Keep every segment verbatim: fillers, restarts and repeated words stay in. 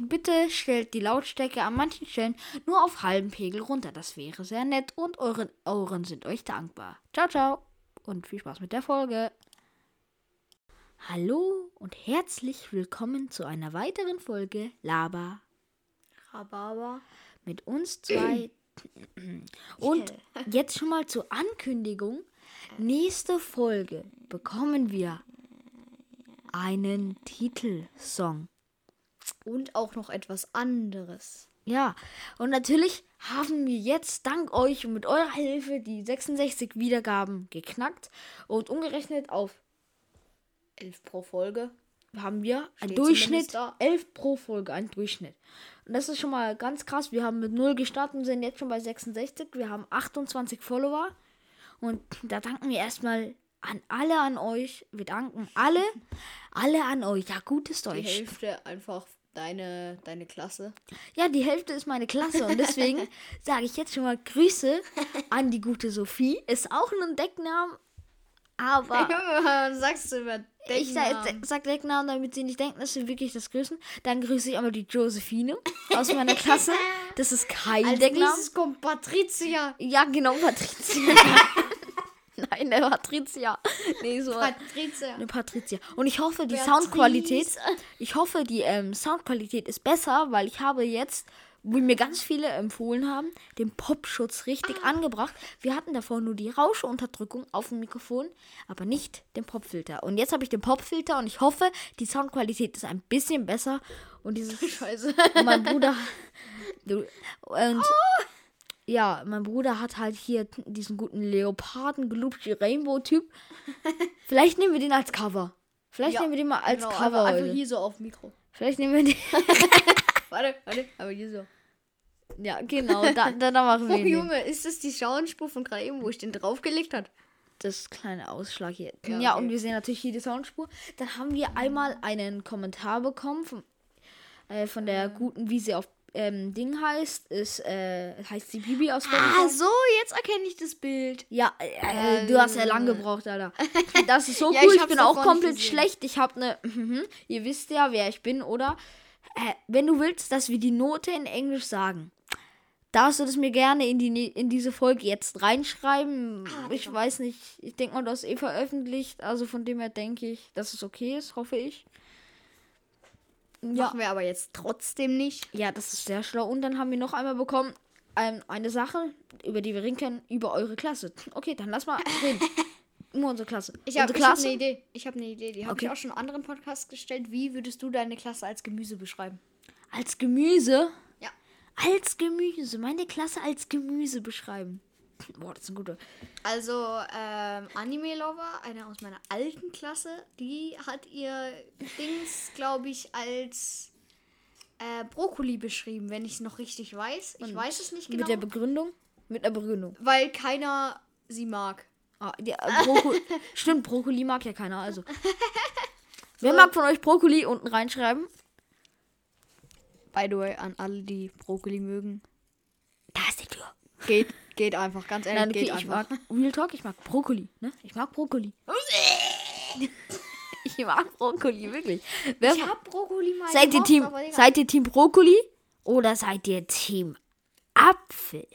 Bitte stellt die Lautstärke an manchen Stellen nur auf halben Pegel runter. Das wäre sehr nett und eure Ohren sind euch dankbar. Ciao, ciao und viel Spaß mit der Folge. Hallo und herzlich willkommen zu einer weiteren Folge Laber Rhabarber mit uns zwei. Und jetzt schon mal zur Ankündigung. Nächste Folge bekommen wir einen Titelsong. Und auch noch etwas anderes. Ja, und natürlich haben wir jetzt dank euch und mit eurer Hilfe die sechsundsechzig Wiedergaben geknackt. Und umgerechnet auf elf pro Folge haben wir einen Durchschnitt. elf pro Folge, ein Durchschnitt. Und das ist schon mal ganz krass. Wir haben mit null gestartet und sind jetzt schon bei sechsundsechzig. Wir haben achtundzwanzig Follower. Und da danken wir erstmal an alle an euch. Wir danken alle, alle an euch. Ja, gutes Deutsch. Die Hälfte einfach deine, deine Klasse. Ja, die Hälfte ist meine Klasse. Und deswegen sage ich jetzt schon mal Grüße an die gute Sophie. Ist auch ein Decknamen, aber... Sagst du immer Decknamen? Ich sag, sag Decknamen, damit sie nicht denken, dass wir wirklich das grüßen. Dann grüße ich einmal die Josephine aus meiner Klasse. Das ist kein Als Decknamen. Als nächstes kommt Patricia. Ja, genau, Patricia. Nein, eine Patricia. Nee, so Patricia. Eine Patricia. Und ich hoffe, die Beatrice. Soundqualität, ich hoffe, die ähm, Soundqualität ist besser, weil ich habe jetzt, wie mir ganz viele empfohlen haben, den Popschutz richtig ah. angebracht. Wir hatten davor nur die Rauschunterdrückung auf dem Mikrofon, aber nicht den Popfilter. Und jetzt habe ich den Popfilter und ich hoffe, die Soundqualität ist ein bisschen besser. Und diese Scheiße. Und mein Bruder. Du, und. Oh. Ja, mein Bruder hat halt hier diesen guten Leoparden, Glubschi Rainbow-Typ. Vielleicht nehmen wir den als Cover. Vielleicht ja, nehmen wir den mal als genau, Cover. Aber hier so auf Mikro. Vielleicht nehmen wir den. warte, warte, aber hier so. Ja, genau, da, da, da machen wir oh, den. Junge, ist das die Soundspur von gerade eben, wo ich den draufgelegt habe? Das kleine Ausschlag hier. Ja, okay. Ja, und wir sehen natürlich hier die Soundspur. Dann haben wir einmal einen Kommentar bekommen von, äh, von der guten, wie sie auf Ähm, Ding heißt, ist, äh, heißt die Bibi aus Spotify. Ah, so, jetzt erkenne ich das Bild. Ja, äh, ähm. du hast ja lang gebraucht, Alter. Das ist so ja, cool, ich, ich bin auch komplett schlecht. Ich habe eine, mhm. ihr wisst ja, wer ich bin, oder? Äh, wenn du willst, dass wir die Note in Englisch sagen, darfst du das mir gerne in, die, in diese Folge jetzt reinschreiben. Ah, ich weiß nicht, ich denke mal, du hast eh veröffentlicht, also von dem her denke ich, dass es okay ist, hoffe ich. Ja. Machen wir aber jetzt trotzdem nicht. Ja, das ist sehr schlau. Und dann haben wir noch einmal bekommen, ähm, eine Sache, über die wir reden können, über eure Klasse. Okay, dann lass mal reden. Nur unsere Klasse. Ich habe hab eine Idee. Ich habe eine Idee. Die habe okay. ich auch schon in anderen Podcasts gestellt. Wie würdest du deine Klasse als Gemüse beschreiben? Als Gemüse? Ja. Als Gemüse. Meine Klasse als Gemüse beschreiben. Boah, das ist ein guter. Also, ähm, Anime-Lover, eine aus meiner alten Klasse, die hat ihr Dings, glaube ich, als äh, Brokkoli beschrieben, wenn ich es noch richtig weiß. Ich Und weiß es nicht genau. Mit der Begründung? Mit der Begründung. Weil keiner sie mag. Ah, die, äh, Brokkoli. Stimmt, Brokkoli mag ja keiner, also. So. Wer mag von euch Brokkoli? Unten reinschreiben. By the way, an alle, die Brokkoli mögen. Da ist die Tür. Geht. Geht einfach, ganz ehrlich, Nein, okay, geht ich einfach. Mag, Real Talk, ich mag Brokkoli, ne? Ich mag Brokkoli. Ich mag Brokkoli, wirklich. Wer ich hab Brokkoli mal seid ihr Team, seid ihr Team Brokkoli oder seid ihr Team Apfel?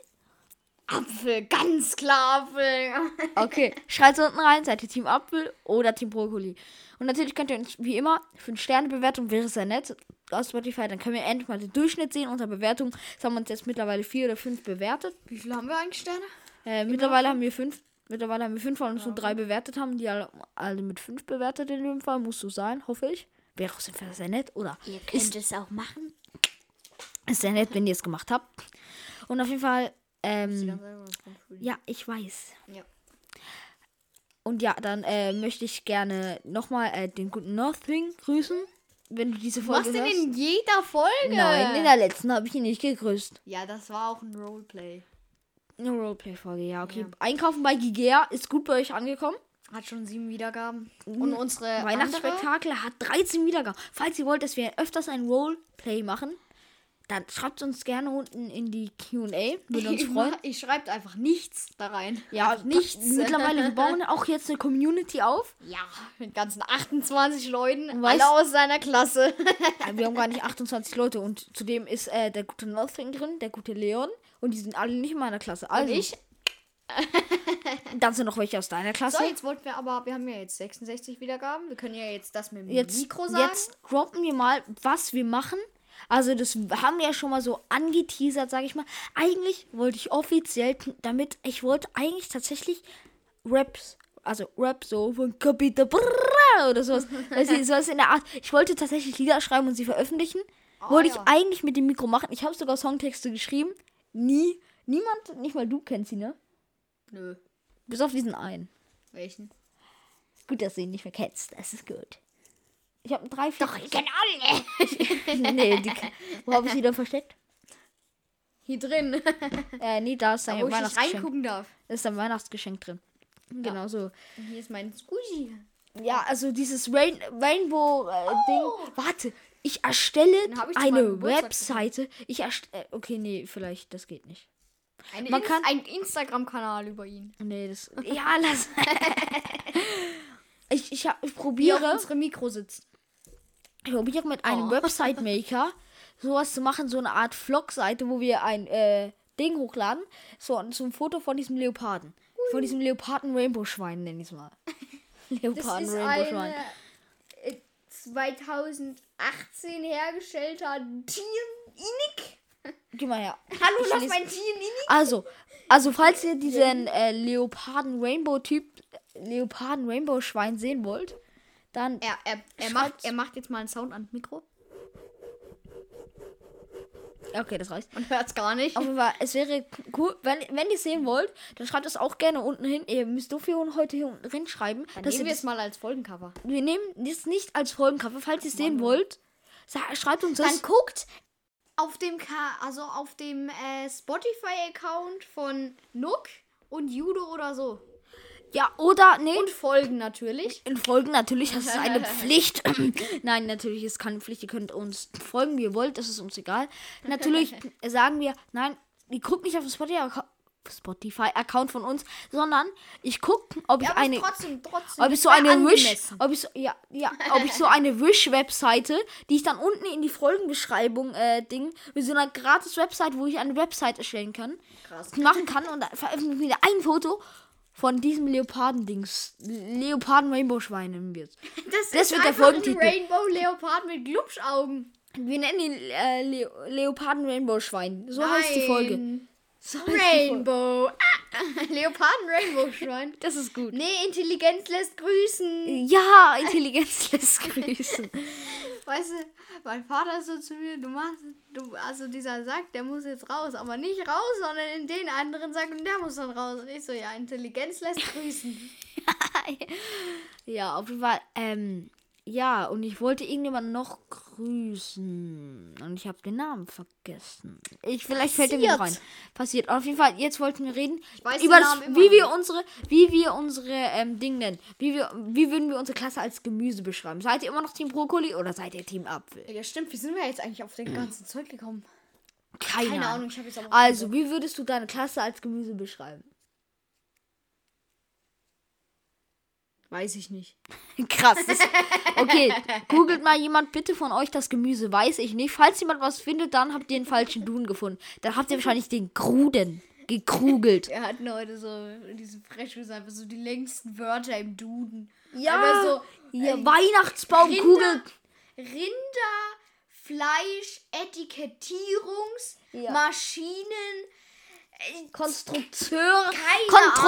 Apfel, ganz klar Apfel. Okay, schreibt unten rein, seid ihr Team Apfel oder Team Brokkoli? Und natürlich könnt ihr uns, wie immer, fünf Sterne Bewertung wäre sehr nett aus Spotify. Dann können wir endlich mal den Durchschnitt sehen unter Bewertung. Das haben wir uns jetzt mittlerweile vier oder fünf bewertet. Wie viele haben wir eigentlich Sterne? Äh, mittlerweile haben wir fünf. Mittlerweile haben wir fünf, weil uns ja. nur drei bewertet haben. Die alle, alle mit fünf bewertet in dem Fall. Muss so sein, hoffe ich. Wäre auch sehr nett, oder? Ihr könnt ist, es auch machen. Ist sehr nett, wenn ihr es gemacht habt. Und auf jeden Fall... Ähm, ja, ich weiß. Ja. Und ja, dann äh, möchte ich gerne nochmal äh, den guten Northwing grüßen, wenn du diese Folge machst. Was denn in jeder Folge? Nein, in der letzten habe ich ihn nicht gegrüßt. Ja, das war auch ein Roleplay. Eine Roleplay-Folge, ja, okay. Ja. Einkaufen bei Gigea ist gut bei euch angekommen. Hat schon sieben Wiedergaben. Und unsere Weihnachtsspektakel hat dreizehn Wiedergaben. Falls ihr wollt, dass wir öfters ein Roleplay machen, Dann schreibt uns gerne unten in die Q und A. Würde uns freuen. Ich schreibe einfach nichts da rein. Ja, also nichts. Mittlerweile, wir bauen auch jetzt eine Community auf. Ja, mit ganzen achtundzwanzig Leuten. Weißt, alle aus seiner Klasse. Wir haben gar nicht achtundzwanzig Leute. Und zudem ist äh, der gute Nothing drin, der gute Leon. Und die sind alle nicht in meiner Klasse. Also, und ich? Dann sind noch welche aus deiner Klasse. So, jetzt wollten wir aber, wir haben ja jetzt sechsundsechzig Wiedergaben. Wir können ja jetzt das mit dem jetzt, Mikro sagen. Jetzt droppen wir mal, was wir machen. Also das haben wir ja schon mal so angeteasert, sage ich mal. Eigentlich wollte ich offiziell damit, ich wollte eigentlich tatsächlich Raps, also Rap so von Kapitel oder sowas. Also sowas in der Art. Ich wollte tatsächlich Lieder schreiben und sie veröffentlichen. Oh, wollte ja. ich eigentlich mit dem Mikro machen. Ich habe sogar Songtexte geschrieben. Nie, niemand, nicht mal du kennst sie, ne? Nö. Bis auf diesen einen. Welchen? Ist gut, dass du ihn nicht mehr kennst. Das ist gut. Ich habe drei, vier... Doch, ich kenne alle. Nee, die... Wo habe ich sie denn versteckt? Hier drin. Äh, nee, da ist da dein Weihnachtsgeschenk. Ich reingucken darf. Da ist dein Weihnachtsgeschenk drin. Ja. Genau so. Und hier ist mein Squishy. Ja, also dieses Rain- Rainbow-Ding. Äh, oh. Warte, ich erstelle ich eine Webseite. Ich erstelle... Okay, nee, vielleicht, das geht nicht. Eine Man Inst- kann... Ein Instagram-Kanal über ihn. Nee, das... Ja, lass... Ich, ich, ich probiere... Ja, unsere Mikro sitzt. Ich probiere mit einem oh. Website-Maker sowas zu machen, so eine Art Vlog-Seite, wo wir ein äh, Ding hochladen. So, so ein Foto von diesem Leoparden. Ui. Von diesem Leoparden-Rainbow-Schwein, nenne ich es mal. Leoparden-Rainbow-Schwein. Äh, zweitausendachtzehn hergestellter Tier-Inik. Geh mal her. Hallo, ich lass mein Tier-Inik. Also, also, falls ihr diesen äh, Leoparden-Rainbow-Typ... Leoparden-Rainbow-Schwein sehen wollt, dann... Er, er, er, macht, er macht jetzt mal einen Sound an das Mikro. Okay, das reicht. Man hört es gar nicht. Aber es wäre cool, wenn, wenn ihr es sehen wollt, dann schreibt es auch gerne unten hin. Ihr müsst so viel heute hier unten drin schreiben. Dann dass nehmen wir es mal als Folgencover. Wir nehmen das nicht als Folgencover. Falls ihr es sehen wollt, schreibt uns das. Dann guckt auf dem, Ka- also auf dem äh, Spotify-Account von Nook und Judo oder so. Ja, oder, nee. Und Folgen natürlich. In Folgen natürlich, das ist eine Pflicht. Nein, natürlich ist keine Pflicht. Ihr könnt uns folgen, wie ihr wollt, das ist uns egal. Natürlich sagen wir, nein, ihr guckt nicht auf den Spotify-Account von uns, sondern ich gucke, ob ja, ich eine... Trotzdem, trotzdem. Ob ich so eine angemessen. Wish... Ob ich so, ja, ja, ob ich so eine Wish-Webseite, die ich dann unten in die Folgenbeschreibung äh, ding, mit so einer gratis Website, wo ich eine Website erstellen kann, Krass. machen kann und veröffentliche wieder ein Foto... Von diesem Leoparden-Dings. Leoparden-Rainbow-Schwein nennen wir es. Das, das ist wird der Folgentitel. Ein Rainbow-Leopard mit Glubschaugen. Wir nennen ihn äh, Le- Leoparden-Rainbow-Schwein. So Nein. heißt die Folge. So Rainbow. Ah. Leoparden-Rainbow-Schwein. Das ist gut. Nee, Intelligenz lässt grüßen. Ja, Intelligenz lässt grüßen. Weißt du, mein Vater ist so zu mir, du machst, du, also dieser Sack, der muss jetzt raus, aber nicht raus, sondern in den anderen Sack und der muss dann raus. Und ich so, ja, Intelligenz lässt grüßen. Ja, auf jeden Fall, ähm, ja, und ich wollte irgendjemanden noch grüßen und ich habe den Namen vergessen. Ich, vielleicht Passiert. fällt mir noch rein. Passiert. Auf jeden Fall, jetzt wollten wir reden über das, wie wir nicht. unsere, wie wir unsere ähm, Dinge nennen. Wie wir, wie würden wir unsere Klasse als Gemüse beschreiben? Seid ihr immer noch Team Brokkoli oder seid ihr Team Apfel? Ja, stimmt. Wie sind wir jetzt eigentlich auf den ganzen Zeug gekommen? Keine, Keine Ahnung. Ahnung. Ich hab jetzt auch also, wie würdest du deine Klasse als Gemüse beschreiben? Weiß ich nicht. Krass. Das, okay, googelt mal jemand bitte von euch das Gemüse. Weiß ich nicht. Falls jemand was findet, dann habt ihr den falschen Duden gefunden. Dann habt ihr wahrscheinlich den Gruden gekrugelt. Wir hatten heute so diese Frechwürze, einfach so die längsten Wörter im Duden. Ja, aber so ja, äh, Weihnachtsbaumkugel. Rinder, Rinderfleisch, Etikettierungs, ja. Maschinen, Konstrukteur, keine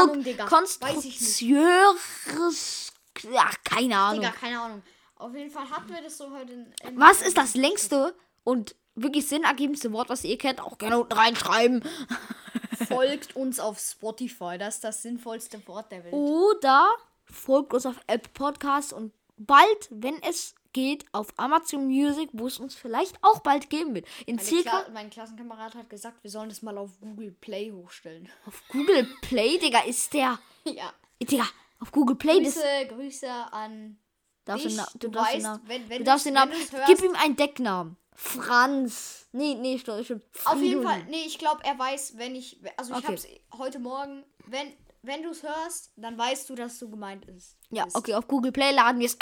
Ahnung, Digga. Konstrukteurs, ja, keine Ahnung. Digga, keine Ahnung. Auf jeden Fall hatten wir das so heute. In, in was ist das längste und wirklich sinnergebendste Wort, was ihr kennt? Auch gerne unten reinschreiben. Folgt uns auf Spotify, das ist das sinnvollste Wort der Welt. Oder folgt uns auf Apple Podcasts und bald, wenn es geht, auf Amazon Music, wo es uns vielleicht auch bald geben wird. In Meine circa Kla- mein Klassenkamerad hat gesagt, wir sollen das mal auf Google Play hochstellen. Auf Google Play, Digga, ist der... Ja. Digga, auf Google Play... Grüße, das Grüße an darfst dich. Du, na- du, du darfst weißt, den Namen... Wenn, wenn du darfst den Namen... Gib ihm einen Decknamen. Franz. Nee, nee, stimmt. Auf jeden Fall, nee, ich glaube, er weiß, wenn ich, also ich okay. hab's heute Morgen, wenn, wenn du es hörst, dann weißt du, dass du gemeint ist. Ja, okay, auf Google Play laden wir es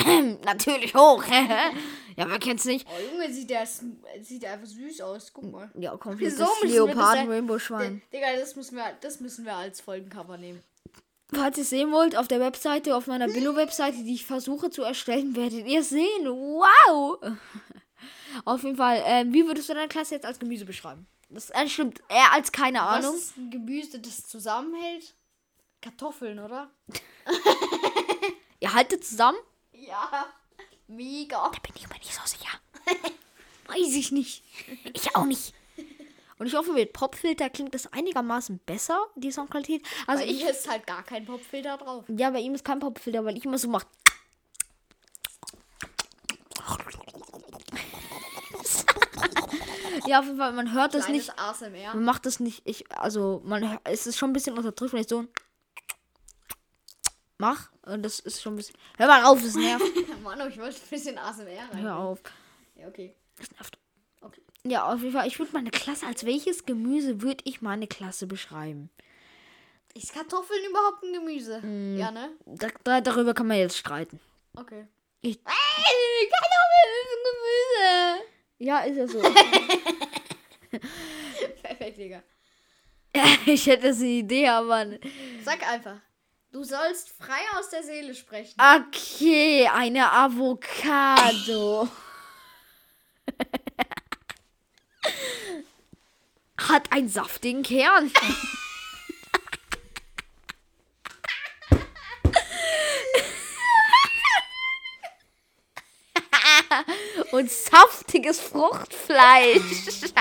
natürlich hoch. Ja, wer kennt's nicht? Oh, Junge, sieht der, sieht der einfach süß aus, guck mal. Ja, komplett so Leoparden, Rainbow Schwein. Digga, das müssen wir, das müssen wir als Folgencover nehmen. Falls ihr es sehen wollt, auf der Webseite, auf meiner Billo-Webseite, die ich versuche zu erstellen, werdet ihr es sehen. Wow! Auf jeden Fall, äh, wie würdest du deine Klasse jetzt als Gemüse beschreiben? Das äh, stimmt, eher als keine Ahnung. Was ist ein Gemüse, das zusammenhält? Kartoffeln, oder? Ihr haltet zusammen? Ja, mega. Da bin ich mir nicht so sicher. Weiß ich nicht. Ich auch nicht. Und ich hoffe, mit Popfilter klingt das einigermaßen besser, die Soundqualität. Also bei ich ist halt gar kein Popfilter drauf. Ja, bei ihm ist kein Popfilter, weil ich immer so mache. Ja, auf jeden Fall, man hört das nicht. A S M R. Man macht das nicht. Ich, also, man, es ist schon ein bisschen unterdrückt, wenn ich so mach. Und das ist schon ein bisschen. Hör mal auf, das nervt. Mann, ich wollte ein bisschen A S M R rein. Hör auf. Ja, okay. Das nervt. Okay. Ja, auf jeden Fall, ich würde meine Klasse, als welches Gemüse würde ich meine Klasse beschreiben? Ist Kartoffeln überhaupt ein Gemüse? Mm, ja, ne? Da, da, darüber kann man jetzt streiten. Okay. Ich, hey, Kartoffeln ist ein Gemüse! Ja, ist ja so. Perfekt, Digga. Ich hätte jetzt eine Idee, aber... Sag einfach. Du sollst frei aus der Seele sprechen. Okay, eine Avocado. Hat einen saftigen Kern. Und saftiges Fruchtfleisch.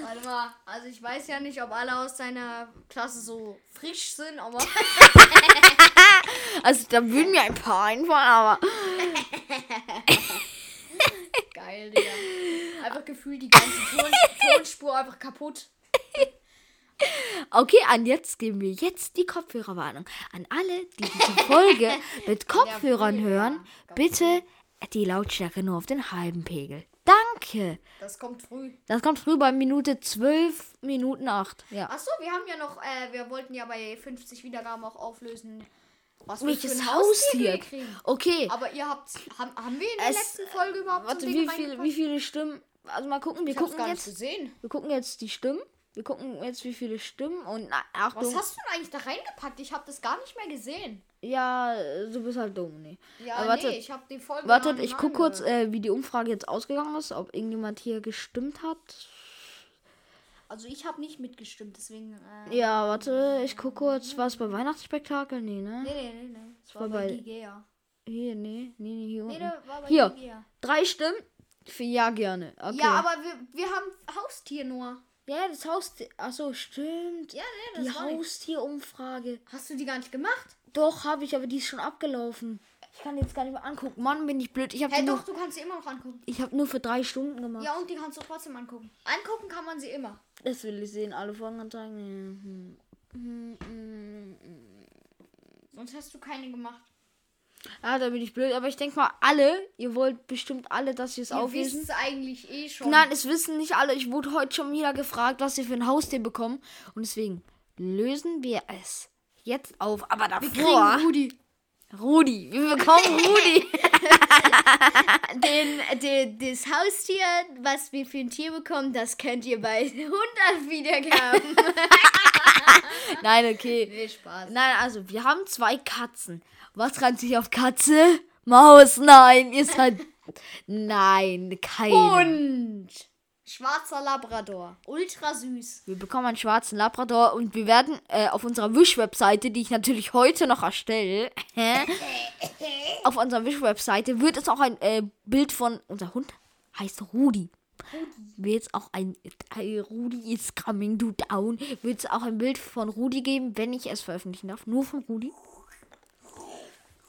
Warte mal, also ich weiß ja nicht, ob alle aus deiner Klasse so frisch sind, aber... Also da würden mir ein paar einfallen, aber... Geil, Digga. Einfach gefühlt die ganze Ton- Tonspur einfach kaputt. Okay, an jetzt geben wir jetzt die Kopfhörerwarnung. An alle, die diese Folge mit Kopfhörern hören, bitte die Lautstärke nur auf den halben Pegel. Danke. Das kommt früh. Das kommt früh bei Minute zwölf, Minuten acht. Ja. Achso, wir haben ja noch, äh, wir wollten ja bei fünfzig Wiedergaben auch auflösen, was wir für ein Haustier kriegen. Okay. Aber ihr habt, haben, haben wir in der es, letzten Folge überhaupt warte, so wie, viel, wie viele Stimmen? Also mal gucken, wir ich gucken jetzt. Gesehen. Wir gucken jetzt die Stimmen. Wir gucken jetzt, wie viele Stimmen und na, Achtung. Was hast du denn eigentlich da reingepackt? Ich habe das gar nicht mehr gesehen. Ja, du bist halt dumm, ne? Ja, äh, wartet, nee, ich habe die Folge Wartet, ich guck kurz, äh, wie die Umfrage jetzt ausgegangen ist, ob irgendjemand hier gestimmt hat. Also ich habe nicht mitgestimmt, deswegen... Äh, ja, warte, ich guck kurz, war es bei Weihnachtsspektakel? Nee, ne? Nee, nee, nee, nee. Es war, war bei Gigea. Hier, nee, nee, nee, hier unten. Nee, war bei hier, Gigea. Drei Stimmen für ja gerne. Okay. Ja, aber wir, wir haben Haustier nur. Ja, das Haustier... Achso, stimmt. Ja, nee, das die Haustierumfrage. Hast du die gar nicht gemacht? Doch, habe ich, aber die ist schon abgelaufen. Ich kann jetzt gar nicht mehr angucken. Mann, bin ich blöd. Ich hab hey, doch, nur, du kannst sie immer noch angucken. Ich habe nur für drei Stunden gemacht. Ja, und die kannst du trotzdem angucken. Angucken kann man sie immer. Das will ich sehen. Alle Folgenanzeigen. Sonst hast du keine gemacht. Ja, da bin ich blöd, aber ich denke mal, alle, ihr wollt bestimmt alle, dass ihr es auflesen. Ihr wisst es eigentlich eh schon. Nein, es wissen nicht alle. Ich wurde heute schon wieder gefragt, was wir für ein Haustier bekommen. Und deswegen lösen wir es jetzt auf. Aber davor... Wir kriegen Rudi. Rudi. Wir bekommen Rudi. den, den, das Haustier, was wir für ein Tier bekommen, das könnt ihr bei hundert Wiedergaben. Nein, okay. Nee, Spaß. Nein, also, wir haben zwei Katzen. Was reimt sich auf Katze? Maus, nein, ihr seid... Nein, kein... Und schwarzer Labrador. Ultra süß. Wir bekommen einen schwarzen Labrador und wir werden äh, auf unserer Wish-Webseite, die ich natürlich heute noch erstelle, auf unserer Wish-Webseite wird es auch ein äh, Bild von... Unser Hund heißt Rudi. Wird es auch ein äh, Rudi is coming to down. Wird es auch ein Bild von Rudi geben, wenn ich es veröffentlichen darf. Nur von Rudi.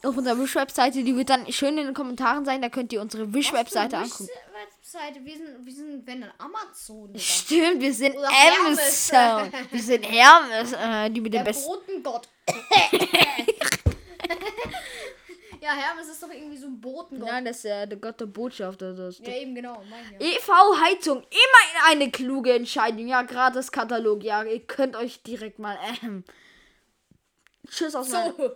Auf unserer Wish-Webseite, die wird dann schön in den Kommentaren sein. Da könnt ihr unsere Wish-Webseite angucken. Wish-Webseite? Wir sind, wir sind, wenn dann Amazon. Oder? Stimmt, wir sind Hermes. Amazon. Wir sind Hermes, äh, die mit der dem besten. Brotengott. Ja, Hermes ist doch irgendwie so ein Botengott. Nein, das ist äh, der Gott der Botschaft. Also ja, eben genau. Ja. E V Heizung, immer eine kluge Entscheidung. Ja, gratis Katalog. Ja, ihr könnt euch direkt mal. Ähm, tschüss aus meiner. So.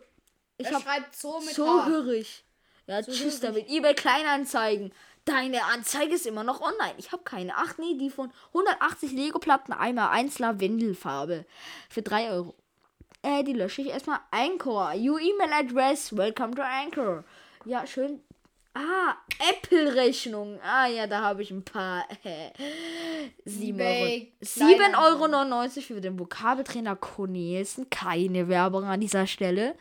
Ich er hab schreibt so mit so hörig. Ja, so tschüss hörig. Damit. eBay Kleinanzeigen. Deine Anzeige ist immer noch online. Ich habe keine. Ach nee, die von hundertachtzig Lego-Platten einmal eins Lavendelfarbe. Für drei Euro. Äh, die lösche ich erstmal. Anchor. Your email address. Welcome to Anchor. Ja, schön. Ah, Apple-Rechnung. Ah ja, da habe ich ein paar. sieben Euro neunundneunzig für den Vokabeltrainer Cornelsen. Keine Werbung an dieser Stelle.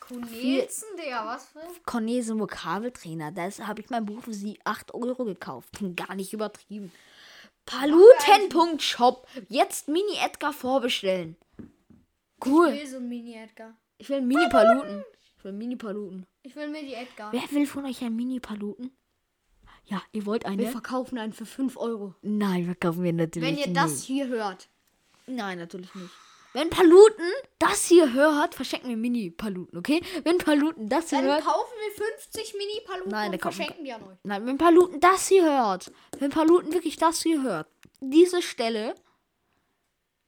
Cornelsen, Digga, was für? Cornelsen Vokabeltrainer. Da habe ich mein Buch für sie acht Euro gekauft. Bin gar nicht übertrieben. Paluten.shop. Jetzt Mini-Edgar vorbestellen. Cool. Ich will so einen Mini-Edgar. Ich will einen Mini-Paluten. Ich will einen Mini-Paluten. Ich will einen Mini-Edgar. Wer will von euch einen Mini-Paluten? Ja, ihr wollt einen? Wir verkaufen einen für fünf Euro. Nein, verkaufen wir natürlich nicht. Wenn ihr das hier hört. Nein, natürlich nicht. Wenn Paluten das hier hört, verschenken wir Mini-Paluten, okay? Wenn Paluten das hier dann hört... Dann kaufen wir fünfzig Mini-Paluten nein, und verschenken die an euch. Nein, wenn Paluten das hier hört, wenn Paluten wirklich das hier hört, diese Stelle,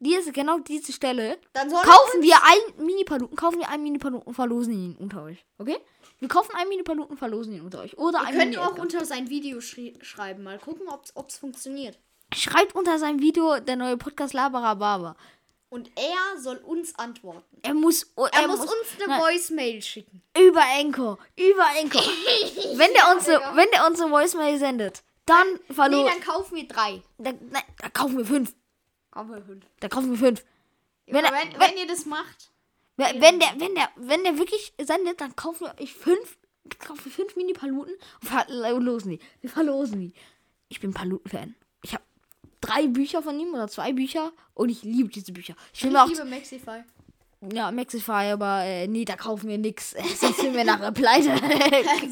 diese, genau diese Stelle, dann kaufen wir einen Mini-Paluten, kaufen wir einen Mini-Paluten und verlosen ihn unter euch, okay? Wir kaufen einen Mini-Paluten und verlosen ihn unter euch. Oder einen Mini-Paluten. Ihr könnt auch unter sein Video schrie- schreiben, mal gucken, ob es funktioniert. Schreibt unter sein Video der neue Podcast Labarababa. Und er soll uns antworten. Er muss, er er muss, muss uns eine Voicemail schicken. Über Anchor. Über Anchor. Wenn der uns ja, ne, ja. eine Voicemail sendet, dann verlosen. Nee, dann kaufen wir drei. Dann, nein, dann kaufen wir fünf. Kaufen wir fünf. Dann kaufen wir fünf. Ja, wenn, wenn, wenn, wenn ihr das macht. Wenn, wenn, der, wenn, der, wenn der wirklich sendet, dann kaufen wir euch fünf, kaufen fünf Mini-Paluten und verlosen die. Wir verlosen die. Ich bin Paluten-Fan. Ich habe drei Bücher von ihm oder zwei Bücher und ich liebe diese Bücher. Ich, ich liebe Maxify. Ja, Maxify, aber äh, nee, da kaufen wir nix. Sonst sind wir nachher pleite.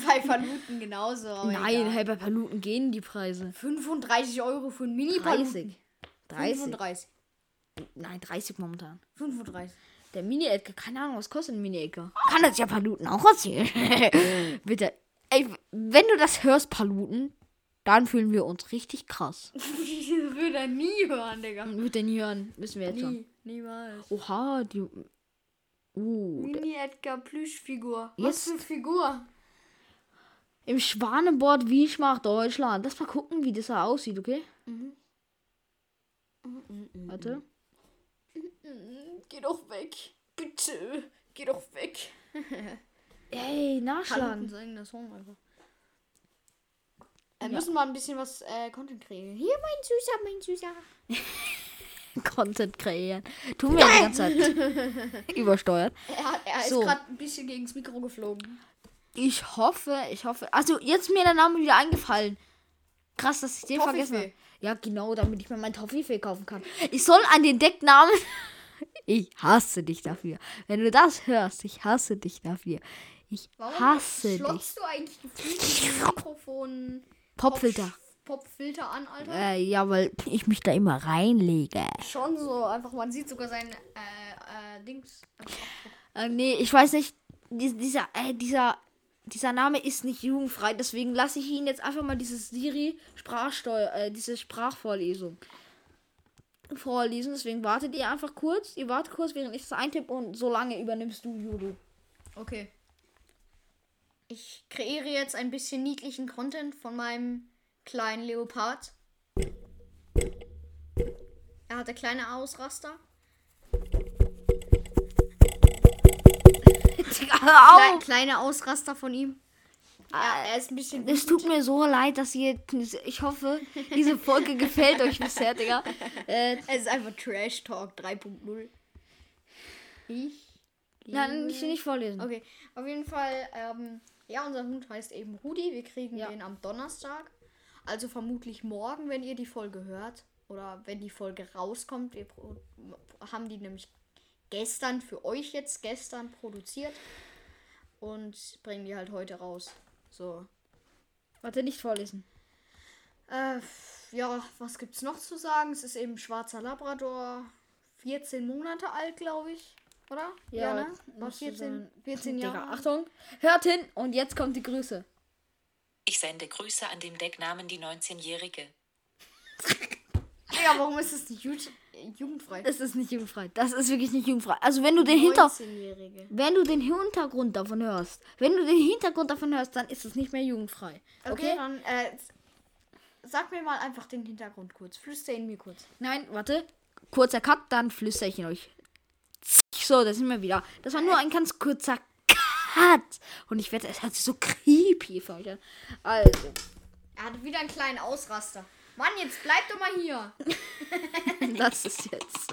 Bei Paluten genauso. Nein, hey, bei Paluten gehen die Preise. fünfunddreißig Euro für ein Mini-Paluten. dreißig. fünfunddreißig. Nein, dreißig momentan. fünfunddreißig. Der Mini-Edgar, keine Ahnung, was kostet ein Mini-Edgar? Oh. Kann das ja Paluten auch erzählen. Bitte. Ey, wenn du das hörst, Paluten, dann fühlen wir uns richtig krass. Ich würde er nie hören, Digga. Würde er nie hören. Müssen wir jetzt nie, schon. Niemals. Oha, die... Uh, Mini-Edgar Plüschfigur. Was für Figur? Im Schwanenbord Wieschmach Deutschland. Lass mal gucken, wie das da aussieht, okay? Mhm. Mhm. Warte. Mhm. Geh doch weg. Bitte. Geh doch weg. Ey, nachschlagen. Kann das Song einfach. Wir äh, ja. müssen mal ein bisschen was äh, Content kreieren. Hier, mein Süßer, mein Süßer. Content kreieren. Tun wir die ganze Zeit. Übersteuert. Er, er so. Ist gerade ein bisschen gegen das Mikro geflogen. Ich hoffe, ich hoffe. Also, jetzt ist mir der Name wieder eingefallen. Krass, dass ich den Toffifee. Vergessen habe. Ja, genau, damit ich mir meinen Toffifee kaufen kann. Ich soll an den Decknamen... Ich hasse dich dafür. Wenn du das hörst, ich hasse dich dafür. Ich Warum hasse dich. Warum schlotzt du eigentlich gefühlt mit Mikrofon... Popfilter. Popfilter an, Alter? Äh, ja, weil ich mich da immer reinlege. Schon so, einfach, man sieht sogar sein, äh, äh, Dings. Äh, nee, ich weiß nicht, Dies, dieser, äh, dieser, dieser Name ist nicht jugendfrei, deswegen lasse ich ihn jetzt einfach mal dieses Siri-Sprachsteuer, äh, diese Sprachvorlesung vorlesen, deswegen wartet ihr einfach kurz, ihr wartet kurz, während ich das eintippe und so lange übernimmst du, Judo. Okay. Ich kreiere jetzt ein bisschen niedlichen Content von meinem kleinen Leopard. Er hatte kleine Ausraster. Kle- kleine Ausraster von ihm. Ja, er ist ein bisschen es tut mir so leid, dass ihr... Ich hoffe, diese Folge gefällt euch bisher, Digga. Äh, es ist einfach Trash Talk drei Punkt null. Ich... Nein, ich will nicht vorlesen. Okay, auf jeden Fall... Ähm, ja, unser Hund heißt eben Rudi. Wir kriegen ja. den am Donnerstag. Also vermutlich morgen, wenn ihr die Folge hört. Oder wenn die Folge rauskommt. Wir pro- haben die nämlich gestern für euch jetzt gestern produziert. Und bringen die halt heute raus. So. Warte, nicht vorlesen. Äh, ja, was gibt's noch zu sagen? Es ist eben schwarzer Labrador. vierzehn Monate alt, glaube ich. Oder? Ja, ja, ne? Nach vierzehn, vierzehn Jahren. Achtung, hört hin und jetzt kommt die Grüße. Ich sende Grüße an dem Decknamen die neunzehnjährige. Ja, warum ist es nicht jugendfrei? Es ist nicht jugendfrei. Das ist wirklich nicht jugendfrei. Also wenn du den Hinter- wenn du den Hintergrund davon hörst, wenn du den Hintergrund davon hörst, dann ist es nicht mehr jugendfrei. Okay, okay, dann äh, sag mir mal einfach den Hintergrund kurz. Flüster ihn mir kurz. Nein, warte. Kurzer Cut, dann flüstere ich ihn euch. So, da sind wir wieder. Das war nur ein ganz kurzer Cut. Und ich wette, es hat sich so creepy für euch an. Also. Er hatte wieder einen kleinen Ausraster. Mann, jetzt bleib doch mal hier. Lass es jetzt.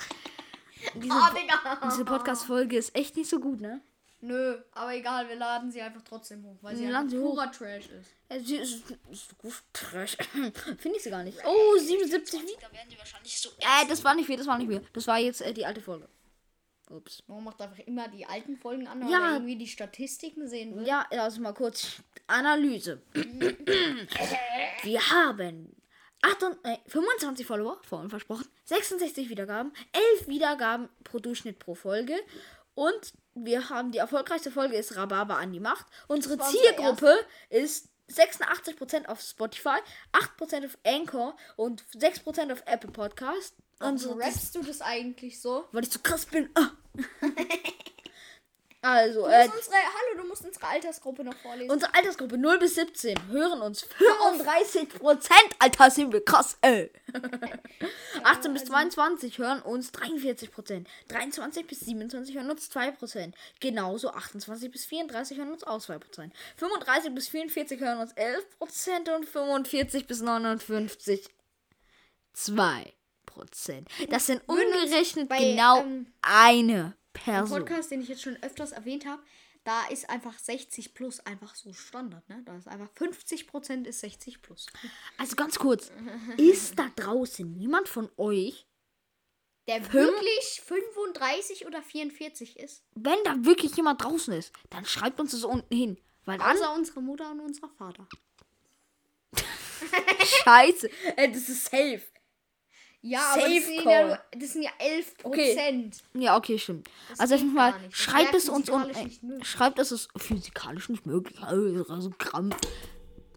Diese, oh, Digga. Diese Podcast-Folge ist echt nicht so gut, ne? Nö, aber egal, wir laden sie einfach trotzdem hoch, weil sie einfach purer Trash ist. Ja, sie ist, ist gut Trash. Finde ich sie gar nicht. Oh, siebenundsiebzig. Da werden die wahrscheinlich so äh, das war nicht wir, das war nicht wir. Das war jetzt äh, die alte Folge. Ups. Man macht einfach immer die alten Folgen an, weil ja. man irgendwie die Statistiken sehen will. Ja, also mal kurz Analyse. Wir haben achtundzwanzig, äh, fünfundzwanzig Follower, vorhin versprochen, sechsundsechzig Wiedergaben, elf Wiedergaben pro Durchschnitt pro Folge und wir haben die erfolgreichste Folge ist Rhabarber an die Macht. Unsere Zielgruppe ist sechsundachtzig Prozent auf Spotify, acht Prozent auf Anchor und sechs Prozent auf Apple Podcast. Und so rappst du das eigentlich so? Weil ich so krass bin. Ah. Also, du äh, unsere, hallo, du musst unsere Altersgruppe noch vorlesen. Unsere Altersgruppe null bis siebzehn hören uns fünfunddreißig Prozent. Alter, sind wir krass, ey. achtzehn bis zweiundzwanzig hören uns dreiundvierzig Prozent. dreiundzwanzig bis siebenundzwanzig hören uns zwei Prozent. Genauso achtundzwanzig bis vierunddreißig hören uns auch zwei Prozent. fünfunddreißig bis vierundvierzig hören uns elf Prozent und fünfundvierzig bis neunundfünfzig zwei Prozent. Das sind umgerechnet bei, genau ähm, eine Person. Ein Podcast, den ich jetzt schon öfters erwähnt habe, da ist einfach sechzig plus einfach so Standard, ne? Da ist einfach fünfzig Prozent ist sechzig plus. Also ganz kurz, ist da draußen niemand von euch, der fünf, wirklich fünfunddreißig oder vierundvierzig ist? Wenn da wirklich jemand draußen ist, dann schreibt uns das unten hin. Weil außer an, unsere Mutter und unser Vater. Scheiße, das ist safe. Ja, Safe aber das sind, ja, das sind ja elf Prozent. Okay. Ja, okay, stimmt. Das also, ich mal, schreibt es uns und äh, schreibt es ist physikalisch nicht möglich. Also, Krampf.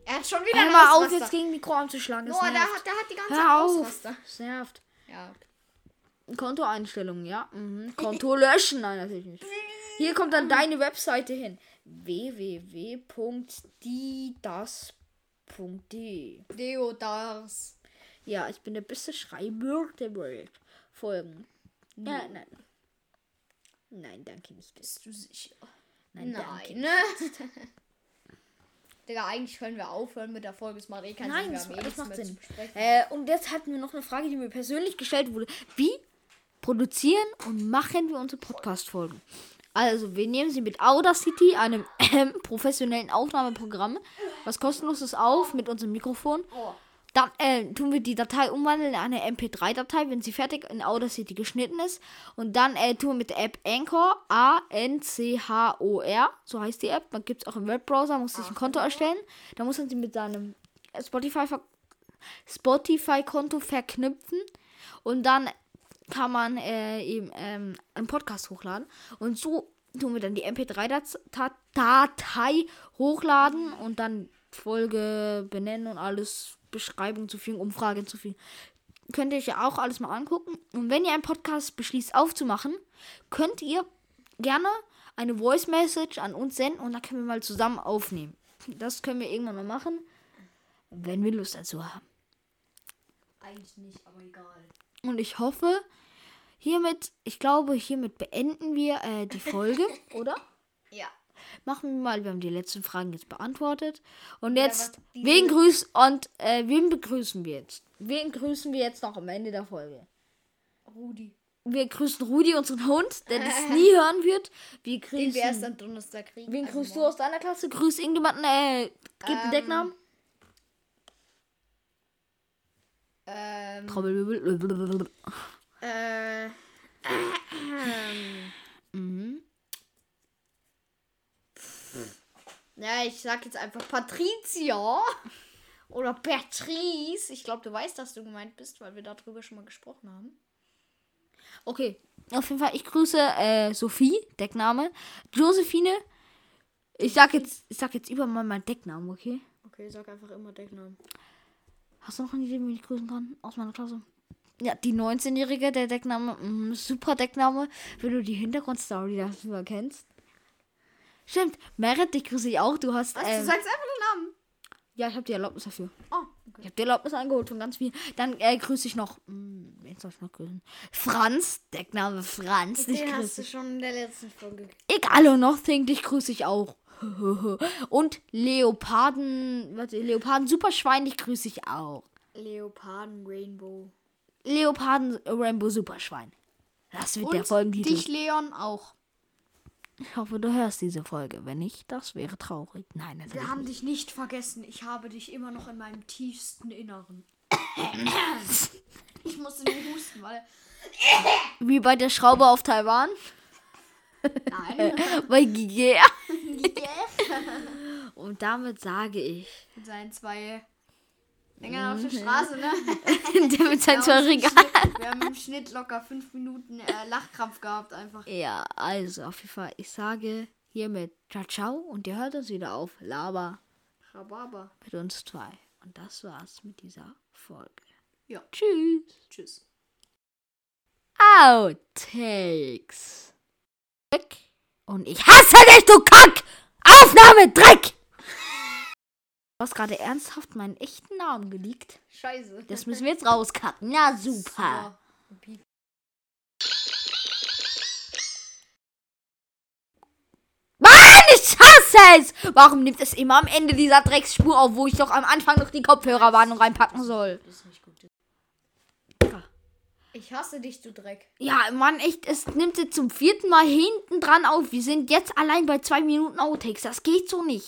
Er hat schon wieder. Hör mal auf, jetzt gegen Mikro anzuschlagen. Noah, da hat, hat die ganze Zeit Ausraster. Das nervt. Ja. Kontoeinstellungen, ja. Mhm. Konto löschen, nein, natürlich nicht. Hier kommt dann deine Webseite hin: w w w punkt die das punkt d e. Deodars. Ja, ich bin der beste Schreiber der Welt. Folgen. Nee. Ja, nein. Nein, danke nicht. Bist du sicher? Nein, nein, danke nicht. Ne? Digga, eigentlich können wir aufhören mit der Folge. Das macht eh keinen Sinn. Nein, das, das macht Sinn. Äh, und jetzt hatten wir noch eine Frage, die mir persönlich gestellt wurde. Wie produzieren und machen wir unsere Podcast-Folgen? Also, wir nehmen sie mit Audacity, einem äh, professionellen Aufnahmeprogramm, was kostenlos ist, auf mit unserem Mikrofon. Oh. Dann äh, tun wir die Datei umwandeln in eine M P drei Datei, wenn sie fertig in Audacity geschnitten ist. Und dann äh, tun wir mit der App Anchor, A N C H O R, so heißt die App. Man gibt es auch im Webbrowser, muss sich ein Konto erstellen. Da muss man sie mit seinem Spotify ver- Spotify-Konto verknüpfen. Und dann kann man äh, eben ähm, einen Podcast hochladen. Und so tun wir dann die M P drei Datei hochladen und dann Folge benennen und alles, Beschreibung zu viel, Umfrage zu viel. Könnt ihr euch ja auch alles mal angucken. Und wenn ihr einen Podcast beschließt aufzumachen, könnt ihr gerne eine Voice Message an uns senden und dann können wir mal zusammen aufnehmen. Das können wir irgendwann mal machen, wenn wir Lust dazu haben. Eigentlich nicht, aber egal. Und ich hoffe, hiermit, ich glaube, hiermit beenden wir äh, die Folge, oder? Ja. Machen wir mal, wir haben die letzten Fragen jetzt beantwortet. Und jetzt, ja, wen grüßt und äh, wen begrüßen wir jetzt? Wen grüßen wir jetzt noch am Ende der Folge? Rudi. Wir grüßen Rudi, unseren Hund, der das nie hören wird. Wir grüßen, den wir erst am Donnerstag kriegen. Wen also grüßt morgen. Du aus deiner Klasse? Grüß irgendjemanden, äh, gib ähm, einen Decknamen. Ähm. Trommelwirbel. Äh. Ähm. Mhm. Ja, ich sag jetzt einfach Patricia oder Patrice. Ich glaube, du weißt, dass du gemeint bist, weil wir darüber schon mal gesprochen haben. Okay, auf jeden Fall, ich grüße äh, Sophie, Deckname. Josephine, ich sag jetzt, ich sag jetzt überall mal meinen Decknamen, okay? Okay, sag einfach immer Decknamen. Hast du noch eine Idee, wie ich grüßen kann? Aus meiner Klasse. Ja, die neunzehnjährige, der Deckname, mh, super Deckname, wenn du die Hintergrundstory darüber kennst. Stimmt, Merit, dich grüße ich auch, du hast... Was, ähm, du sagst einfach den Namen? Ja, ich habe die Erlaubnis dafür. Oh, okay. Ich habe die Erlaubnis angeholt von ganz viel. Dann äh, grüße ich noch... Mh, wen soll ich noch grüßen? Franz, Deckname Franz, okay, dich grüße ich. Den hast du schon in der letzten Folge. Egal or nothing, dich grüße ich auch. Und Leoparden... Warte, Leoparden Superschwein, dich grüße ich auch. Leoparden Rainbow... Leoparden, Rainbow, Superschwein. Das wird und der Folgentitel. Dich, Leon, auch. Ich hoffe, du hörst diese Folge. Wenn nicht, das wäre traurig. Nein, natürlich. Wir haben nicht. Dich nicht vergessen. Ich habe dich immer noch in meinem tiefsten Inneren. Ich musste nur husten, weil... Wie bei der Schraube auf Taiwan? Nein. Bei Gigea. Und damit sage ich... Mit seinen zwei... Länger auf der Straße, ne? Der mit seinem Regal. Wir haben im Schnitt locker fünf Minuten äh, Lachkrampf gehabt einfach. Ja, also auf jeden Fall, ich sage hiermit ciao, ciao und ihr hört uns wieder auf Laber. Rhabarber. Mit uns zwei. Und das war's mit dieser Folge. Ja. Tschüss. Tschüss. Outtakes. Und ich hasse dich, du Kack! Aufnahme, Dreck! Du hast gerade ernsthaft meinen echten Namen geleakt. Scheiße. Das müssen wir jetzt rauscutten. Na super. super. Mann, ich hasse es! Warum nimmt es immer am Ende dieser Drecksspur auf, wo ich doch am Anfang noch die Kopfhörerwarnung reinpacken soll? Das ist nicht gut. Ich hasse dich, du Dreck. Ja, Mann, echt, es nimmt jetzt zum vierten Mal hinten dran auf. Wir sind jetzt allein bei zwei Minuten Outtakes. Das geht so nicht.